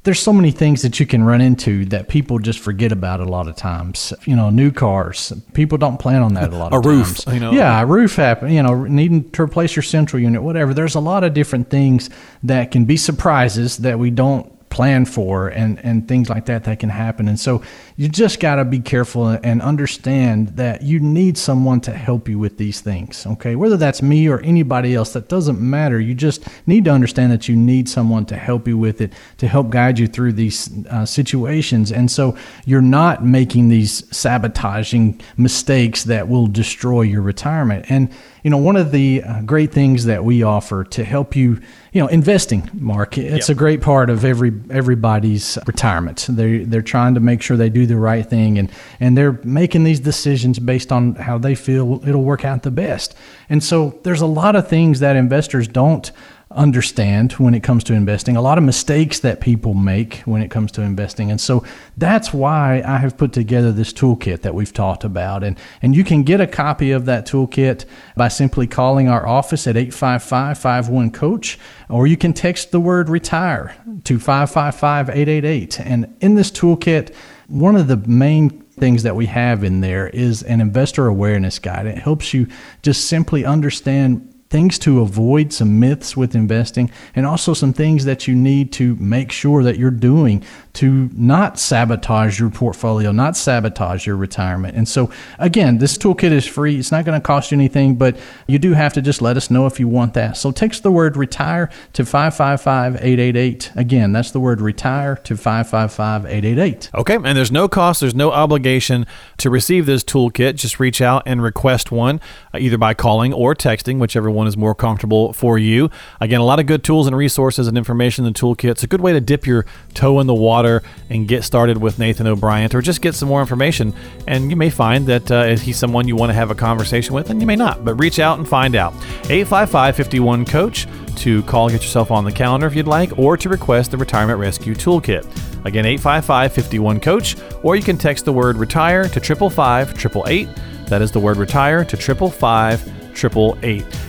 There's so many things that you can run into that people just forget about a lot of times. New cars, people don't plan on that a lot of times. A roof. A roof happen. Needing to replace your central unit, whatever. There's a lot of different things that can be surprises that we don't plan for and things like that can happen. And so you just got to be careful and understand that you need someone to help you with these things, okay? Whether that's me or anybody else, that doesn't matter. You just need to understand that you need someone to help you with it, to help guide you through these situations. And so you're not making these sabotaging mistakes that will destroy your retirement. And one of the great things that we offer to help you, investing, Mark, it's a great part of everybody's retirement. They're trying to make sure they do the right thing, and they're making these decisions based on how they feel it'll work out the best. And so there's a lot of things that investors don't understand when it comes to investing, a lot of mistakes that people make when it comes to investing. And so that's why I have put together this toolkit that we've talked about. And you can get a copy of that toolkit by simply calling our office at 855-51-COACH, or you can text the word retire to 555-888. And in this toolkit, one of the main things that we have in there is an investor awareness guide. It helps you just simply understand things to avoid, some myths with investing, and also some things that you need to make sure that you're doing to not sabotage your portfolio, not sabotage your retirement. And so, again, this toolkit is free. It's not going to cost you anything, but you do have to just let us know if you want that. So text the word retire to 555-888. Again, that's the word retire to 555-888. Okay, and there's no cost. There's no obligation to receive this toolkit. Just reach out and request one, either by calling or texting, whichever one is more comfortable for you. Again, a lot of good tools and resources and information in the toolkit. It's a good way to dip your toe in the water and get started with Nathan O'Brien, or just get some more information. And you may find that he's someone you want to have a conversation with, and you may not, but reach out and find out. 855-51-COACH to call, get yourself on the calendar if you'd like, or to request the Retirement Rescue Toolkit. Again, 855-51-COACH, or you can text the word retire to 555-888. That is the word retire to 555-888.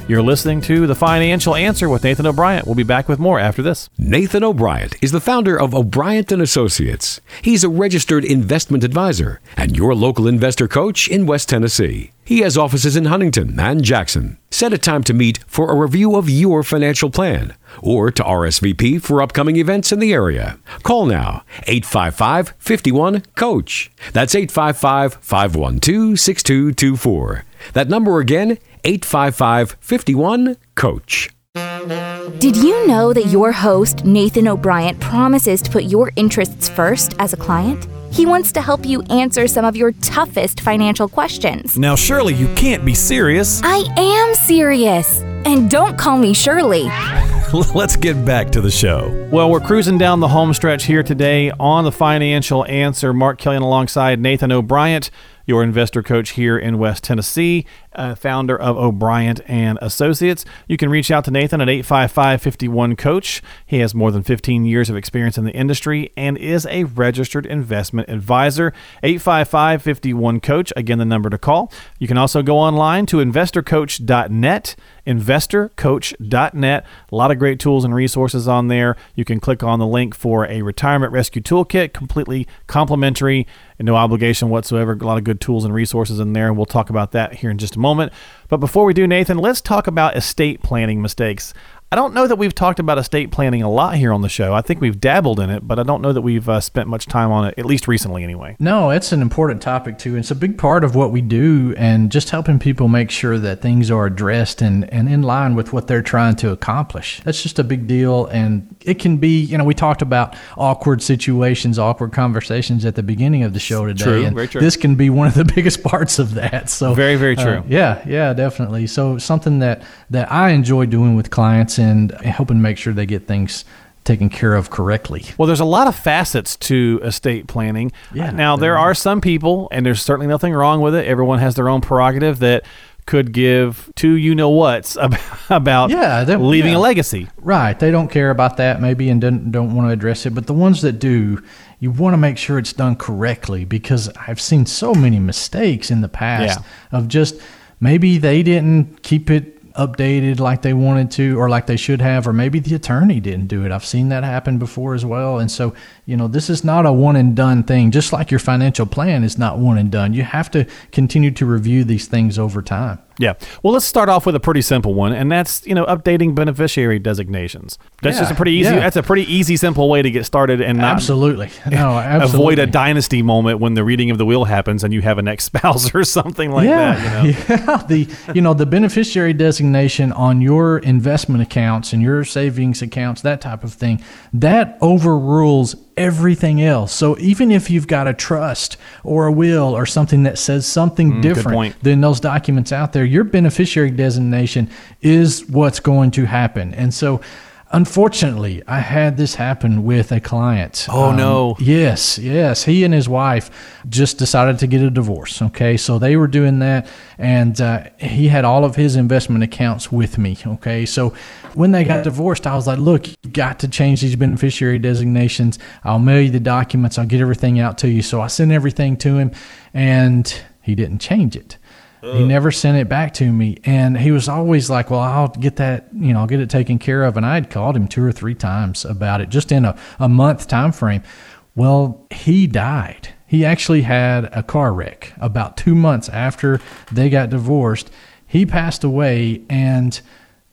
You're listening to The Financial Answer with Nathan O'Brien. We'll be back with more after this. Nathan O'Brien is the founder of O'Brien and Associates. He's a registered investment advisor and your local investor coach in West Tennessee. He has offices in Huntington and Jackson. Set a time to meet for a review of your financial plan or to RSVP for upcoming events in the area. Call now, 855-51-COACH. That's 855-512-6224. That number again, 855-51-COACH. Did you know that your host, Nathan O'Brien, promises to put your interests first as a client? He wants to help you answer some of your toughest financial questions. Now, surely you can't be serious. I am serious. And don't call me Shirley. Let's get back to the show. Well, we're cruising down the home stretch here today on The Financial Answer. Mark Killian alongside Nathan O'Brien, your investor coach here in West Tennessee, founder of O'Brien and Associates. You can reach out to Nathan at 855-51-COACH. He has more than 15 years of experience in the industry and is a registered investment advisor. 855-51-COACH, again, the number to call. You can also go online to InvestorCoach.net, InvestorCoach.net. A lot of great tools and resources on there. You can click on the link for a Retirement Rescue Toolkit, completely complimentary and no obligation whatsoever. A lot of good tools and resources in there, and we'll talk about that here in just a moment. But before we do, Nathan, let's talk about estate planning mistakes. I don't know that we've talked about estate planning a lot here on the show. I think we've dabbled in it, but I don't know that we've spent much time on it, at least recently anyway. No, it's an important topic too. It's a big part of what we do, and just helping people make sure that things are addressed and in line with what they're trying to accomplish. That's just a big deal, and it can be, you know, we talked about awkward situations, awkward conversations at the beginning of the show today. True, and very true. This can be one of the biggest parts of that. So very, very true. Yeah, definitely. So something that I enjoy doing with clients and helping make sure they get things taken care of correctly. Well, there's a lot of facets to estate planning. Yeah, now, there are some people, and there's certainly nothing wrong with it. Everyone has their own prerogative that could give two you-know-whats about leaving a legacy. Right. They don't care about that maybe and don't want to address it. But the ones that do, you want to make sure it's done correctly, because I've seen so many mistakes in the past of just maybe they didn't keep it updated like they wanted to or like they should have, or maybe the attorney didn't do it. I've seen that happen before as well. And so, you know, this is not a one and done thing, just like your financial plan is not one and done. You have to continue to review these things over time. Yeah. Well, let's start off with a pretty simple one, and that's, you know, updating beneficiary designations. That's just a pretty easy, that's a pretty easy, simple way to get started and not avoid a dynasty moment when the reading of the will happens and you have an ex-spouse or something like that. You know? Yeah. The beneficiary designation on your investment accounts and your savings accounts, that type of thing, that overrules everything else. So even if you've got a trust or a will or something that says something different than those documents out there, your beneficiary designation is what's going to happen. And so, unfortunately, I had this happen with a client. Oh, no. Yes. He and his wife just decided to get a divorce. Okay. So they were doing that, and he had all of his investment accounts with me. Okay. So when they got divorced, I was like, look, you got to change these beneficiary designations. I'll mail you the documents. I'll get everything out to you. So I sent everything to him, and he didn't change it. He never sent it back to me. And he was always like, well, I'll get that, you know, I'll get it taken care of. And I had called him 2 or 3 times about it, just in a month time frame. Well, he died. He actually had a car wreck about 2 months after they got divorced. He passed away, and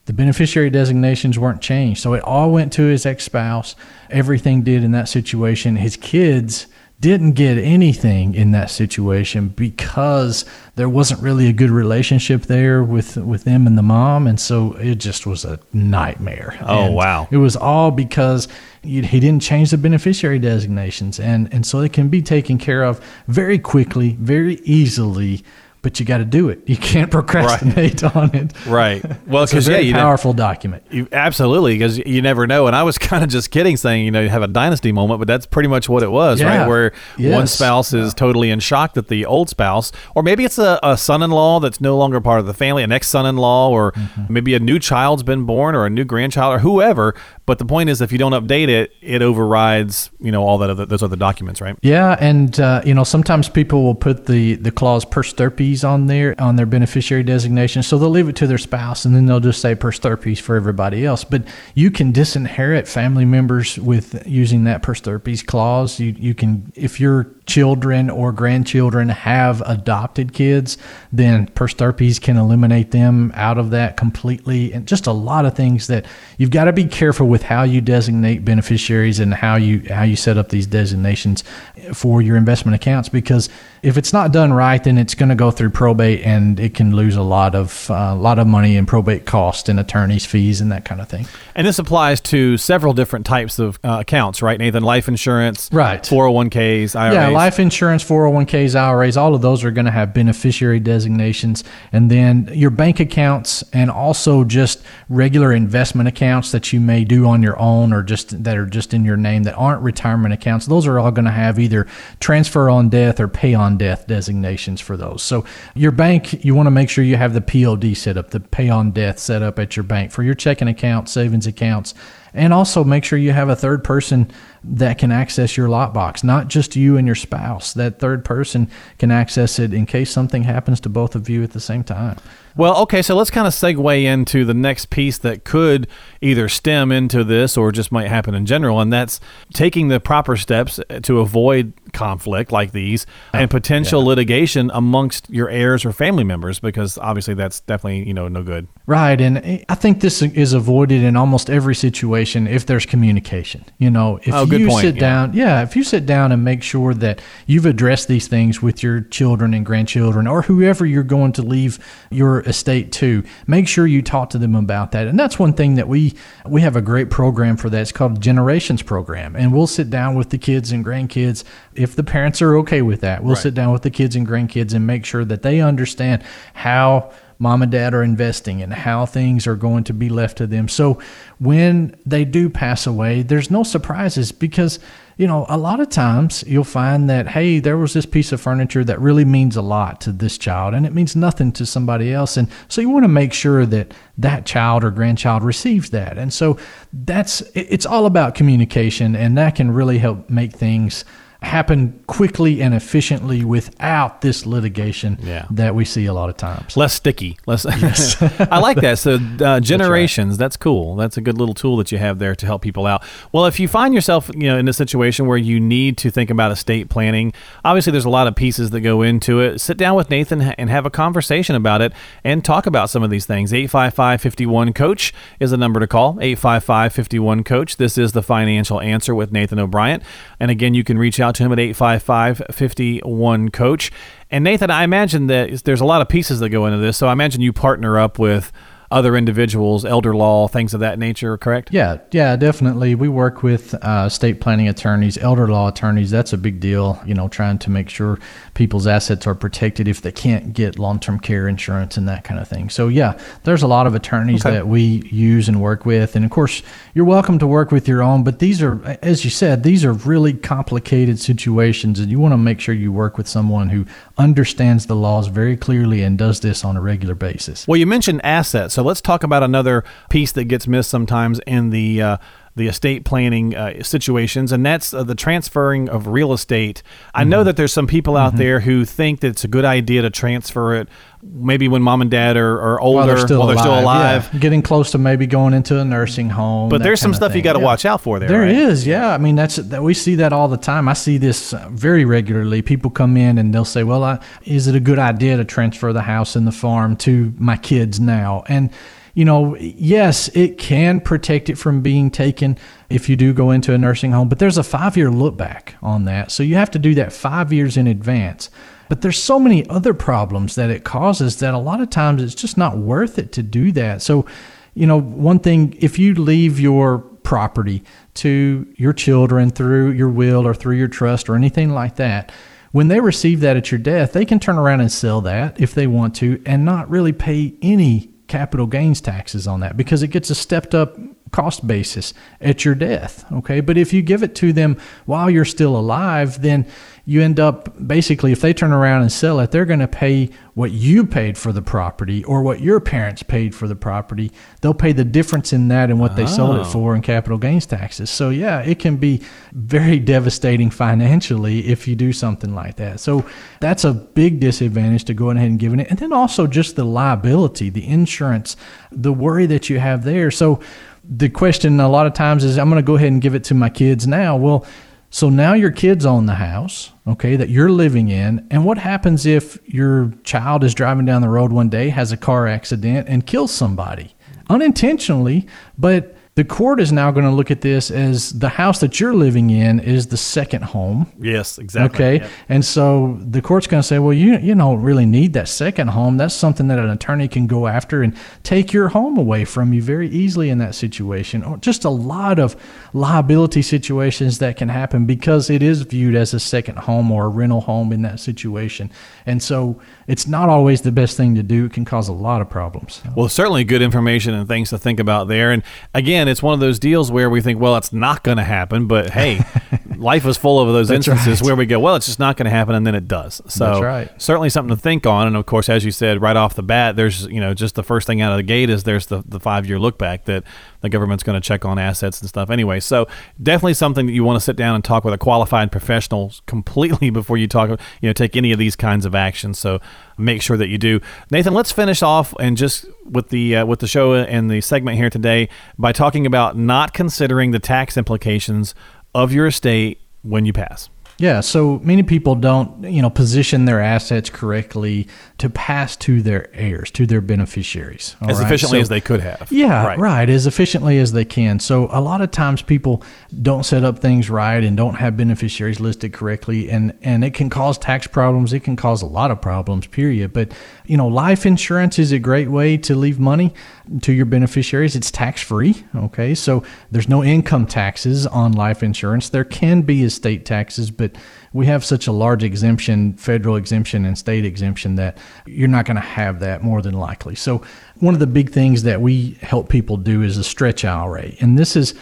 the beneficiary designations weren't changed. So it all went to his ex-spouse. Everything did in that situation. His kids didn't get anything in that situation because there wasn't really a good relationship there with them and the mom. And so it just was a nightmare. Oh, and wow. It was all because he didn't change the beneficiary designations. And so it can be taken care of very quickly, very easily, but you got to do it. You can't procrastinate on it. Right. Well, it's a very powerful document. Absolutely, because you never know. And I was kind of just kidding saying, you know, you have a dynasty moment, but that's pretty much what it was, right? Where one spouse is totally in shock that the old spouse, or maybe it's a son-in-law that's no longer part of the family, an ex-son-in-law, or maybe a new child's been born or a new grandchild or whoever. But the point is, if you don't update it, it overrides, you know, all that those other documents, right? Yeah. And, you know, sometimes people will put the clause pers terpes on there, on their beneficiary designation. So they'll leave it to their spouse, and then they'll just say pers terpes for everybody else. But you can disinherit family members with using that pers terpes clause. You can, if your children or grandchildren have adopted kids, then pers terpes can eliminate them out of that completely. And just a lot of things that you've got to be careful with how you designate beneficiaries and how you set up these designations for your investment accounts, because if it's not done right, then it's going to go through probate, and it can lose a lot of money in probate costs and attorney's fees and that kind of thing. And this applies to several different types of accounts, right, Nathan? Life insurance, right? 401ks, IRAs. Yeah, life insurance, 401ks, IRAs, all of those are going to have beneficiary designations. And then your bank accounts, and also just regular investment accounts that you may do on your own, or just that are just in your name that aren't retirement accounts. Those are all going to have either transfer on death or pay on death designations for those. So your bank, you want to make sure you have the POD set up, the pay on death set up at your bank for your checking account, savings accounts, and also make sure you have a third person that can access your lockbox, not just you and your spouse. That third person can access it in case something happens to both of you at the same time. Well, okay, so let's kind of segue into the next piece that could either stem into this or just might happen in general, and that's taking the proper steps to avoid conflict like these and potential litigation amongst your heirs or family members, because obviously that's definitely, you know, no good. Right, and I think this is avoided in almost every situation if there's communication. You know, if if you sit down and make sure that you've addressed these things with your children and grandchildren or whoever you're going to leave your estate to, make sure you talk to them about that. And that's one thing that we have a great program for that. It's called Generations Program, and we'll sit down with the kids and grandkids. If the parents are okay with that, we'll sit down with the kids and grandkids and make sure that they understand how mom and dad are investing and how things are going to be left to them. So when they do pass away, there's no surprises, because, you know, a lot of times you'll find that, hey, there was this piece of furniture that really means a lot to this child and it means nothing to somebody else. And so you want to make sure that that child or grandchild receives that. And so it's all about communication, and that can really help make things happen quickly and efficiently without this litigation that we see a lot of times. Less sticky. Yes. I like that. So Generations, that's cool. That's a good little tool that you have there to help people out. Well, if you find yourself, you know, in a situation where you need to think about estate planning, obviously there's a lot of pieces that go into it. Sit down with Nathan and have a conversation about it and talk about some of these things. 855-51-COACH is the number to call. 855-51-COACH. This is The Financial Answer with Nathan O'Brien. And again, you can reach out to him at 855-51-COACH. And Nathan, I imagine that there's a lot of pieces that go into this, so I imagine you partner up with other individuals, elder law, things of that nature, correct? Yeah, definitely. We work with estate planning attorneys, elder law attorneys. That's a big deal, you know, trying to make sure people's assets are protected if they can't get long-term care insurance and that kind of thing. So yeah, there's a lot of attorneys that we use and work with. And of course, you're welcome to work with your own, but these are, as you said, these are really complicated situations, and you want to make sure you work with someone who understands the laws very clearly and does this on a regular basis. Well, you mentioned assets. So let's talk about another piece that gets missed sometimes in the estate planning situations, and that's the transferring of real estate. I know that there's some people out there who think that it's a good idea to transfer it maybe when mom and dad are older, while they're still alive. Yeah. Getting close to maybe going into a nursing home. But there's some stuff you got to watch out for there. There is, yeah. I mean, we see that all the time. I see this very regularly. People come in and they'll say, well, is it a good idea to transfer the house and the farm to my kids now? And, you know, yes, it can protect it from being taken if you do go into a nursing home, but there's a 5-year look back on that. So you have to do that 5 years in advance. But there's so many other problems that it causes that a lot of times it's just not worth it to do that. So, you know, one thing, if you leave your property to your children through your will or through your trust or anything like that, when they receive that at your death, they can turn around and sell that if they want to and not really pay any capital gains taxes on that, because it gets a stepped up cost basis at your death. Okay. But if you give it to them while you're still alive, then you end up basically, if they turn around and sell it, they're going to pay what you paid for the property or what your parents paid for the property. They'll pay the difference in that and what they sold it for in capital gains taxes. So yeah, it can be very devastating financially if you do something like that. So that's a big disadvantage to going ahead and giving it. And then also just the liability, the insurance, the worry that you have there. So the question a lot of times is, I'm going to go ahead and give it to my kids now. Well, so now your kids own the house, okay, that you're living in. And what happens if your child is driving down the road one day, has a car accident, and kills somebody unintentionally? But the court is now going to look at this as the house that you're living in is the second home. Yes, exactly. Okay. Yep. And so the court's going to say, well, you don't really need that second home. That's something that an attorney can go after and take your home away from you very easily in that situation. Or just a lot of liability situations that can happen because it is viewed as a second home or a rental home in that situation. And so it's not always the best thing to do. It can cause a lot of problems. Well, certainly good information and things to think about there. And again, it's one of those deals where we think, well, it's not going to happen, but hey, life is full of those instances where we go, well, it's just not going to happen, and then it does. So that's right. Certainly something to think on. And of course, as you said, right off the bat, there's, you know, just the first thing out of the gate is there's the 5-year look back that the government's going to check on assets and stuff anyway. So definitely something that you want to sit down and talk with a qualified professional completely before you talk, you know, take any of these kinds of actions. So make sure that you do. Nathan, let's finish off and just with the show and the segment here today by talking about not considering the tax implications of your estate when you pass. Yeah, so many people don't, you know, position their assets correctly to pass to their heirs, to their beneficiaries. As efficiently as they could have. Yeah, right, as efficiently as they can. So a lot of times people don't set up things right and don't have beneficiaries listed correctly, and it can cause tax problems. It can cause a lot of problems, period. But, you know, life insurance is a great way to leave money to your beneficiaries. It's tax-free, okay? So there's no income taxes on life insurance. There can be estate taxes, but we have such a large exemption, federal exemption and state exemption, that you're not going to have that more than likely. So one of the big things that we help people do is a stretch IRA. And this is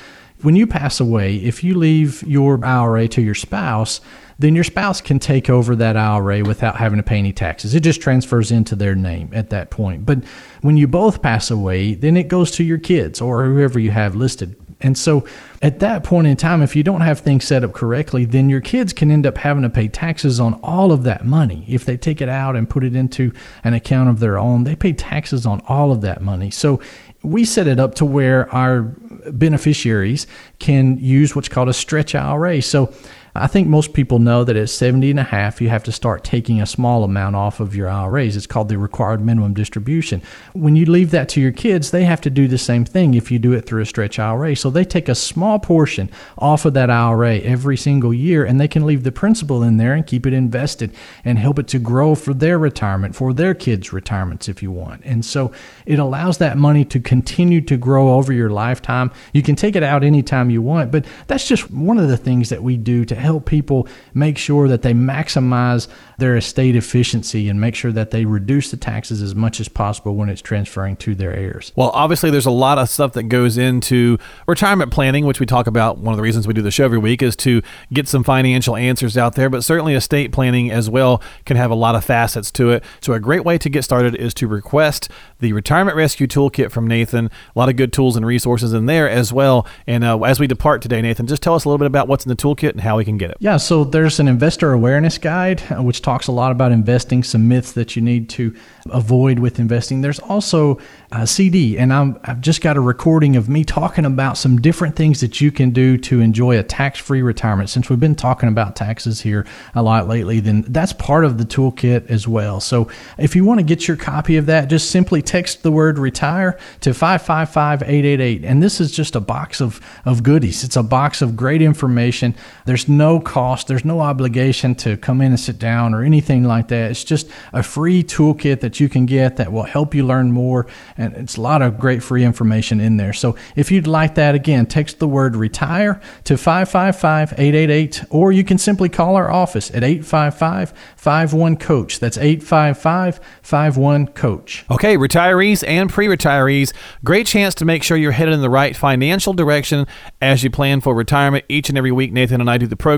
when you pass away, if you leave your IRA to your spouse, then your spouse can take over that IRA without having to pay any taxes. It just transfers into their name at that point. But when you both pass away, then it goes to your kids or whoever you have listed. And so at that point in time, if you don't have things set up correctly, then your kids can end up having to pay taxes on all of that money. If they take it out and put it into an account of their own, they pay taxes on all of that money. So we set it up to where our beneficiaries can use what's called a stretch IRA. So I think most people know that at 70 and a half, you have to start taking a small amount off of your IRAs. It's called the required minimum distribution. When you leave that to your kids, they have to do the same thing if you do it through a stretch IRA. So they take a small portion off of that IRA every single year, and they can leave the principal in there and keep it invested and help it to grow for their retirement, for their kids' retirements if you want. And so it allows that money to continue to grow over your lifetime. You can take it out anytime you want, but that's just one of the things that we do to help people make sure that they maximize their estate efficiency and make sure that they reduce the taxes as much as possible when it's transferring to their heirs. Well, obviously, there's a lot of stuff that goes into retirement planning, which we talk about. One of the reasons we do the show every week is to get some financial answers out there, but certainly estate planning as well can have a lot of facets to it. So a great way to get started is to request the Retirement Rescue Toolkit from Nathan. A lot of good tools and resources in there as well. And as we depart today, Nathan, just tell us a little bit about what's in the toolkit and how we can get it. Yeah, so there's an Investor Awareness Guide, which talks a lot about investing, some myths that you need to avoid with investing. There's also a CD, and I've just got a recording of me talking about some different things that you can do to enjoy a tax-free retirement. Since we've been talking about taxes here a lot lately, then that's part of the toolkit as well. So if you want to get your copy of that, just simply text the word RETIRE to 555-888. And this is just a box of goodies. It's a box of great information. There's no cost. There's no obligation to come in and sit down or anything like that. It's just a free toolkit that you can get that will help you learn more. And it's a lot of great free information in there. So if you'd like that, again, text the word RETIRE to 555-888, or you can simply call our office at 855-51-COACH. That's 855-51-COACH. Okay, retirees and pre-retirees, great chance to make sure you're headed in the right financial direction as you plan for retirement. Each and every week, Nathan and I do the program,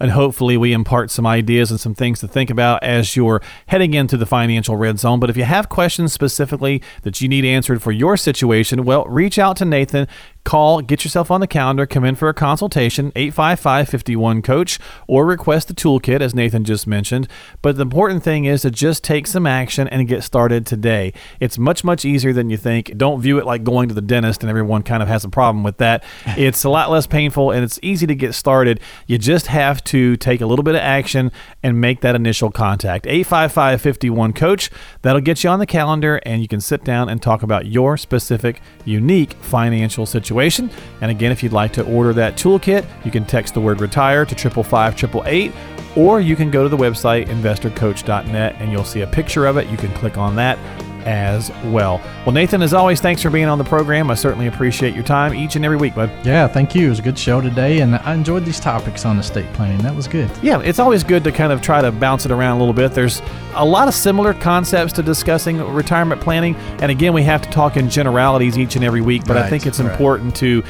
and hopefully we impart some ideas and some things to think about as you're heading into the financial red zone. But if you have questions specifically that you need answered for your situation, well, reach out to Nathan. Call, get yourself on the calendar, come in for a consultation, 855-51-COACH, or request the toolkit, as Nathan just mentioned. But the important thing is to just take some action and get started today. It's much, much easier than you think. Don't view it like going to the dentist, and everyone kind of has a problem with that. It's a lot less painful, and it's easy to get started. You just have to take a little bit of action and make that initial contact. 855-51-COACH, that'll get you on the calendar, and you can sit down and talk about your specific, unique financial situation. And again, if you'd like to order that toolkit, you can text the word RETIRE to 555-888, or you can go to the website, InvestorCoach.net, and you'll see a picture of it. You can click on that. as well. Well, Nathan, as always, thanks for being on the program. I certainly appreciate your time each and every week, bud. Yeah, thank you. It was a good show today, and I enjoyed these topics on estate planning. That was good. Yeah, it's always good to kind of try to bounce it around a little bit. There's a lot of similar concepts to discussing retirement planning, and again, we have to talk in generalities each and every week, but I think it's important to,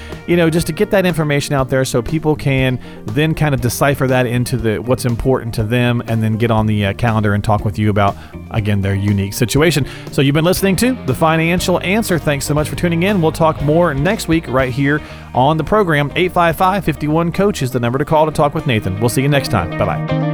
just to get that information out there so people can then kind of decipher that into the what's important to them, and then get on the calendar and talk with you about, again, their unique situation. So you've been listening to The Financial Answer. Thanks so much for tuning in. We'll talk more next week right here on the program. 855-51-COACH is the number to call to talk with Nathan. We'll see you next time. Bye-bye.